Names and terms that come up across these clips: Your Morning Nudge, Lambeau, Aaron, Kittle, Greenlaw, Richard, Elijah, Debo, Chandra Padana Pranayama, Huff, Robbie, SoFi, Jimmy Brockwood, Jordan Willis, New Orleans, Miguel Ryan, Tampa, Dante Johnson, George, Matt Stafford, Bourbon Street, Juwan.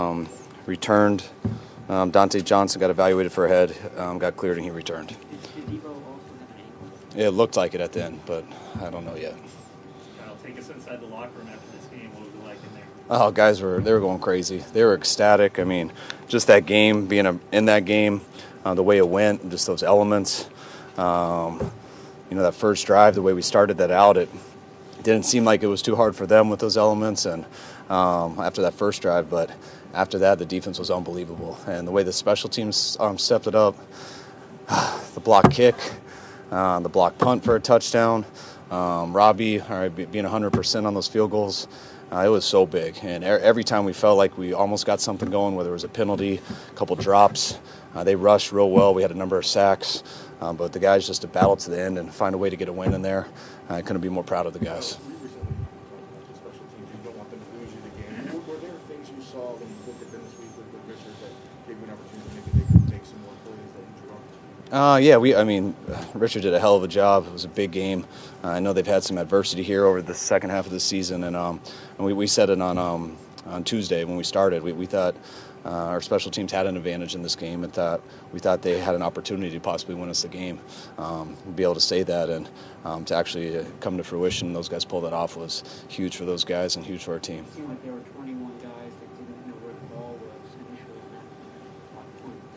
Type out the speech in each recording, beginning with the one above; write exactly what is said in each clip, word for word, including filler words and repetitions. Um, returned. Um, Dante Johnson got evaluated for a head, um, got cleared, and he returned. Did, did Debo also have an ankle? It looked like it at the end, but I don't know yet. That'll take us inside the locker room after this game. What was it like in there? Oh, guys were they were going crazy. They were ecstatic. I mean, just that game, being a, in that game, uh, the way it went, just those elements. Um, you know, that first drive, the way we started that out, it didn't seem like it was too hard for them with those elements, and um, after that first drive, but after that, the defense was unbelievable. And the way the special teams um, stepped it up, the block kick, uh, the block punt for a touchdown, um, Robbie all right, being one hundred percent on those field goals, uh, it was so big. And every time we felt like we almost got something going, whether it was a penalty, a couple drops, uh, they rushed real well. We had a number of sacks. Um, but the guys just to battle to the end and find a way to get a win in there. I couldn't be more proud of the guys. Were there things you saw when you looked at them this week with Richard that gave you an opportunity to maybe they could make some more plays that you drew up? Uh, yeah, we, I mean, Richard did a hell of a job. It was a big game. Uh, I know they've had some adversity here over the second half of the season, and um, and we, we said it on um, on Tuesday when we started. We, we thought uh, our special teams had an advantage in this game, and thought we thought they had an opportunity to possibly win us the game. Um, be able to say that and um, to actually come to fruition, those guys pull that off was huge for those guys and huge for our team. It seemed like there were twenty-one guys that didn't know where the ball was initially.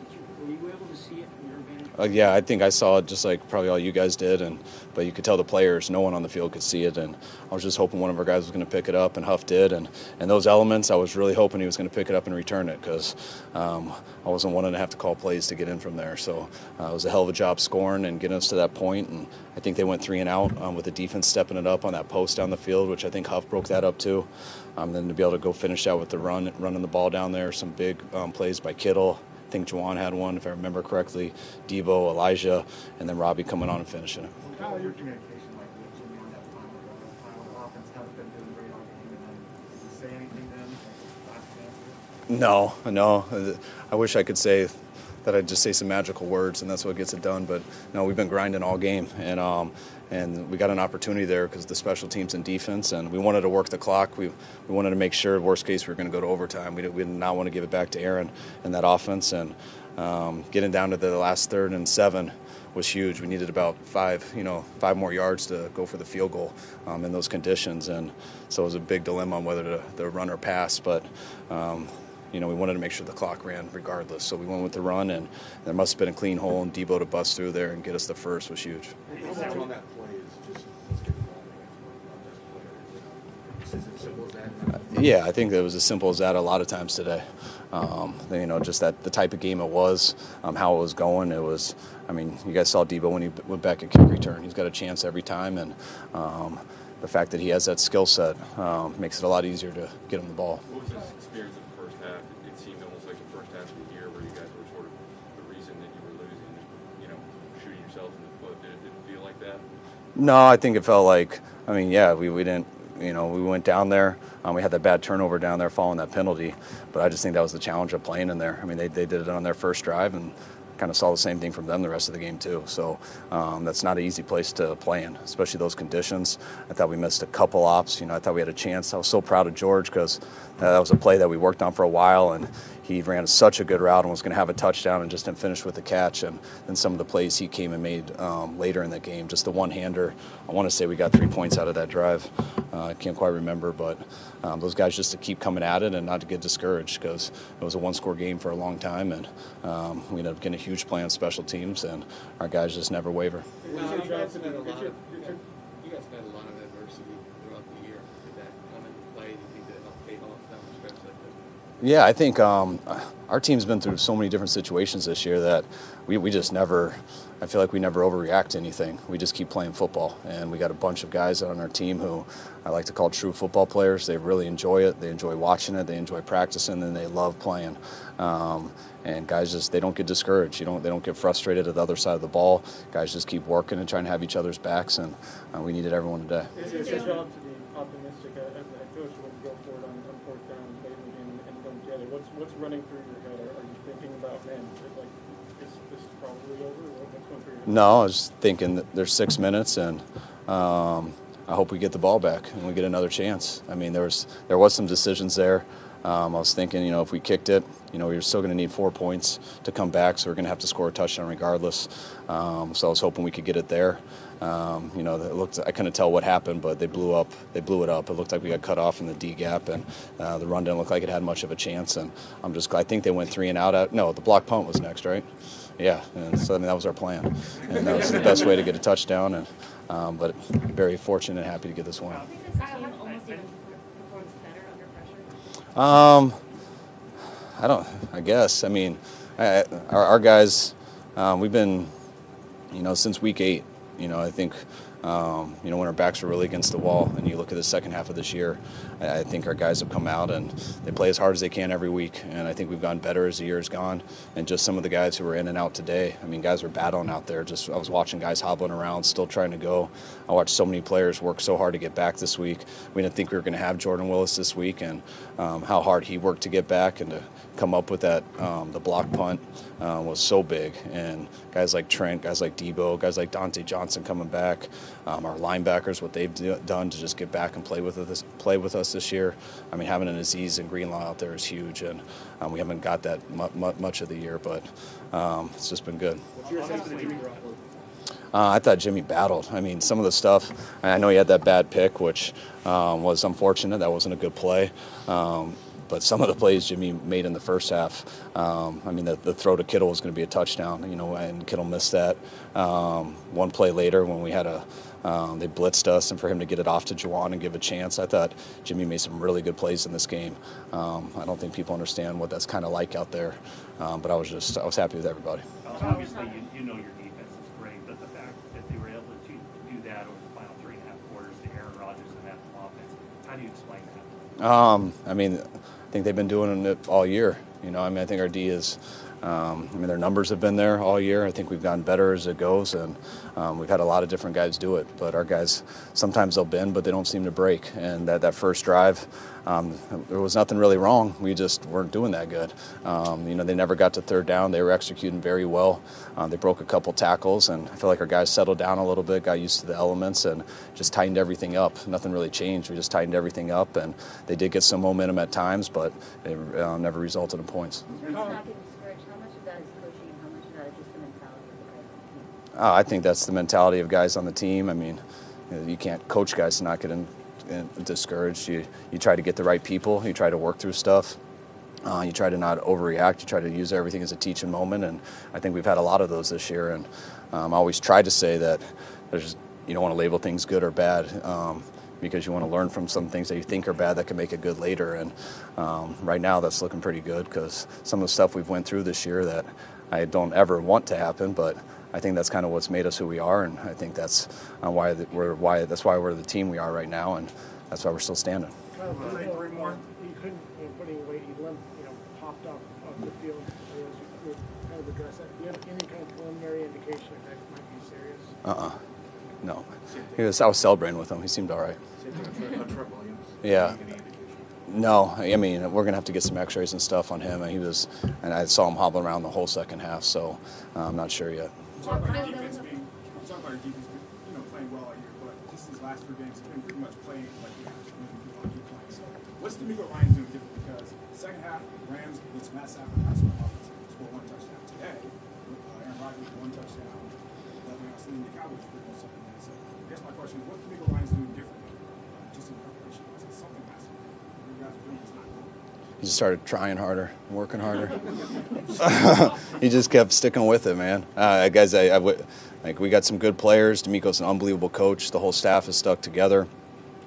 Did you, were you able to see it from your advantage? Uh, yeah, I think I saw it just like probably all you guys did, and but you could tell the players, no one on the field could see it, and I was just hoping one of our guys was going to pick it up, and Huff did, and, and those elements, I was really hoping he was going to pick it up and return it because um, I wasn't wanting to have to call plays to get in from there, so uh, it was a hell of a job scoring and getting us to that point, and I think they went three and out um, with the defense stepping it up on that post down the field, which I think Huff broke that up too, um, then to be able to go finish out with the run, running the ball down there, some big um, plays by Kittle. I think Juwan had one, if I remember correctly, Debo, Elijah, and then Robbie coming on and finishing it. How your communication like with Jimmy on that final, that final offense? How's it been doing great on the game? And did you say anything then? No, no. I wish I could say that I'd just say some magical words, and that's what gets it done. But no, we've been grinding all game, and um, and we got an opportunity there because the special teams and defense, and we wanted to work the clock. We we wanted to make sure, worst case, we were going to go to overtime. We did, we did not want to give it back to Aaron and that offense, and um, getting down to the last third and seven was huge. We needed about five, you know, five more yards to go for the field goal um, in those conditions, and so it was a big dilemma on whether to, to run or pass, but. Um, You know, we wanted to make sure the clock ran regardless, so we went with the run, and there must have been a clean hole, and Debo to bust through there and get us the first was huge. How much on that play is just, let's get the ball back. Is it as simple as that? Yeah, I think it was as simple as that a lot of times today. Um, you know, just that the type of game it was, um, how it was going. It was, I mean, you guys saw Debo when he went back and kick return. He's got a chance every time, and um, the fact that he has that skill set um, makes it a lot easier to get him the ball. What was his experience? It seemed almost like the first half of the year where you guys were sort of the reason that you were losing, you know, shooting yourselves in the foot. Did it, did it feel like that? No, I think it felt like, I mean, yeah, we, we didn't, you know, we went down there. Um, we had that bad turnover down there following that penalty, but I just think that was the challenge of playing in there. I mean, they, they did it on their first drive, and kind of saw the same thing from them the rest of the game too. So um, that's not an easy place to play in, especially those conditions. I thought we missed a couple ops. You know, I thought we had a chance. I was so proud of George because that was a play that we worked on for a while, and he ran such a good route and was going to have a touchdown and just didn't finish with the catch. And then some of the plays he came and made um, later in the game, just the one-hander. I want to say we got three points out of that drive. Uh, I can't quite remember, but um, those guys just to keep coming at it and not to get discouraged because it was a one-score game for a long time, and um, we ended up getting a huge play on special teams, and our guys just never waver. You guys have had a lot of adversity throughout the year. Did that come into play? Do you think that helped pay off that much better? Yeah, I think um, our team's been through so many different situations this year that we, we just never, I feel like we never overreact to anything. We just keep playing football, and we got a bunch of guys on our team who I like to call true football players. They really enjoy it. They enjoy watching it. They enjoy practicing, and they love playing. Um, and guys just, they don't get discouraged. You don't, they don't get frustrated at the other side of the ball. Guys just keep working and trying to have each other's backs, and uh, we needed everyone today. It's just relatively optimistic as a coach when you go forward on fourth down and play the game. What's, what's running through your head? Are, are you thinking about, man, like, is this probably over? What's going through your head? No, I was thinking that there's six minutes, and um, I hope we get the ball back and we get another chance. I mean, there was, there was some decisions there. Um, I was thinking, you know, if we kicked it, you know, we were still going to need four points to come back, so we're going to have to score a touchdown regardless. Um, so I was hoping we could get it there. Um, you know, it looked, I couldn't tell what happened, but they blew up. They blew it up. It looked like we got cut off in the D gap, and uh, the run didn't look like it had much of a chance. And I'm just, I think they went three and out. At, no, the block punt was next, right? Yeah, and so I mean, that was our plan, and that was the best way to get a touchdown. And um, but very fortunate and happy to get this win. Um, I don't, I guess, I mean, I, our, our guys, um, we've been, you know, since week eight, you know, I think, um, you know, when our backs were really against the wall and you look at the second half of this year, I, I think our guys have come out and they play as hard as they can every week. And I think we've gotten better as the year has gone. And just some of the guys who were in and out today, I mean, guys were battling out there. Just, I was watching guys hobbling around, still trying to go. I watched so many players work so hard to get back this week. We didn't think we were going to have Jordan Willis this week, and um, how hard he worked to get back and to come up with that, um, the block punt uh, was so big. And guys like Trent, guys like Debo, guys like Dante Johnson coming back, um, our linebackers, what they've do, done to just get back and play with us, play with us this year. I mean, having an Aziz and Greenlaw out there is huge, and um, we haven't got that mu mu much of the year, but um, it's just been good. What's your assessment of Jimmy Brockwood? Uh, I thought Jimmy battled. I mean, some of the stuff, I know he had that bad pick, which um, was unfortunate. That wasn't a good play. Um, but some of the plays Jimmy made in the first half, um, I mean, the, the throw to Kittle was going to be a touchdown, you know, and Kittle missed that. Um, one play later when we had a, Um, they blitzed us, and for him to get it off to Juwan and give a chance, I thought Jimmy made some really good plays in this game. Um, I don't think people understand what that's kind of like out there, um, but I was just I was happy with everybody. Obviously, you, you know your defense is great, but the fact that they were able to do that over the final three and a half quarters to Aaron Rodgers and that offense, how do you explain that? Um, I mean, I think they've been doing it all year. You know, I mean, I think our D is. Um, I mean, their numbers have been there all year. I think we've gotten better as it goes, and um, we've had a lot of different guys do it. But our guys, sometimes they'll bend, but they don't seem to break. And that, that first drive, um, there was nothing really wrong. We just weren't doing that good. Um, you know, they never got to third down. They were executing very well. Um, they broke a couple tackles, and I feel like our guys settled down a little bit, got used to the elements, and just tightened everything up. Nothing really changed. We just tightened everything up, and they did get some momentum at times, but it uh, never resulted in points. Oh, I think that's the mentality of guys on the team. I mean, you know, you can't coach guys to not get in, in, discouraged. You, you try to get the right people. You try to work through stuff. Uh, you try to not overreact. You try to use everything as a teaching moment. And I think we've had a lot of those this year. And um, I always try to say that there's, you don't want to label things good or bad. Um, because you want to learn from some things that you think are bad that can make it good later. And um, right now that's looking pretty good, because some of the stuff we've went through this year that I don't ever want to happen, but I think that's kind of what's made us who we are, and I think that's uh, why, the, we're, why, that's why we're the team we are right now, and that's why we're still standing. Well, three more. You couldn't, you know, put any weight, you limp, you know, popped up off the field. You know, kind of address that. Do you have any kind of preliminary indication if that might be serious? Uh-uh. No, he was, I was celebrating with him. He seemed all right. Yeah. No, I mean, we're going to have to get some x-rays and stuff on him. And he was, and I saw him hobbling around the whole second half, so I'm not sure yet. I'm talking about our defense being, I'm talking about our defense being, you know, playing well all year, but just these last three games have been pretty much playing like we have to keep playing. So what's the Miguel Ryan doing different? Because second half, Rams, it's Matt Stafford, pass on offense, score one touchdown. Today, Aaron Rodgers, one touchdown, nothing else. And the Cowboys pretty much something. So I guess my question is, what the Miguel Ryan's doing differently, uh, just in preparation? Something has to be. You guys are doing this not good. He just started trying harder, working harder. He just kept sticking with it, man. Uh, guys, I, I w like we got some good players. D'Amico's an unbelievable coach. The whole staff is stuck together.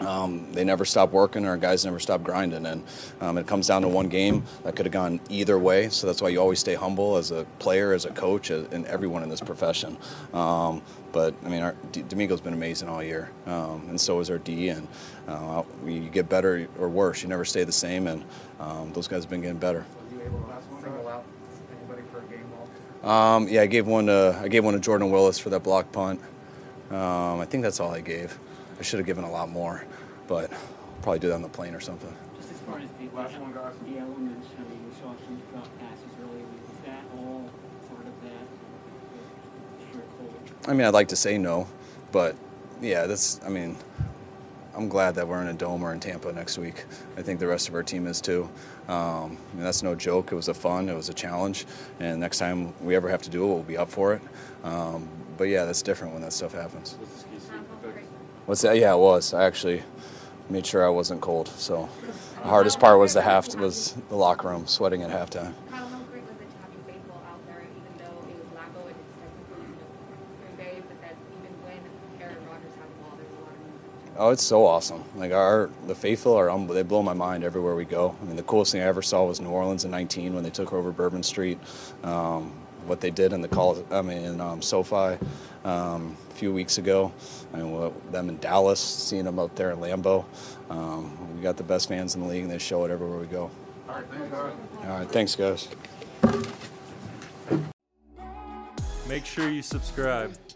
Um, they never stop working. Our guys never stop grinding, and um, it comes down to one game that could have gone either way. So that's why you always stay humble as a player, as a coach, as, and everyone in this profession. Um, but I mean, our, D'Amico's been amazing all year, um, and so is our D. And uh, we get better or worse. You never stay the same, and um, those guys have been getting better. So you able to single out anybody for a game ball? Um, yeah, I gave one to I gave one to Jordan Willis for that block punt. Um, I think that's all I gave. I should have given a lot more, but I'll probably do that on the plane or something. Just as far as the last one, guys, the elements, I mean, we saw some drop passes earlier. Was that all part of that? I mean, I'd like to say no, but yeah, that's, I mean, I'm glad that we're in a dome or in Tampa next week. I think the rest of our team is too. Um, and that's no joke. It was a fun, it was a challenge, and next time we ever have to do it, we'll be up for it. Um, but yeah, that's different when that stuff happens. What's that? Yeah, it was. I actually made sure I wasn't cold. So the hardest part was the half was the locker room, sweating at halftime. Oh, it's so awesome. Like, our the faithful are, um, they blow my mind everywhere we go. I mean, the coolest thing I ever saw was New Orleans in nineteen when they took over Bourbon Street. Um, what they did in the call, I mean, in um, SoFi um, a few weeks ago. I mean, what, them in Dallas, seeing them out there in Lambeau. Um, we got the best fans in the league, and they show it everywhere we go. All right, thanks, all right. All right, thanks, guys. Make sure you subscribe.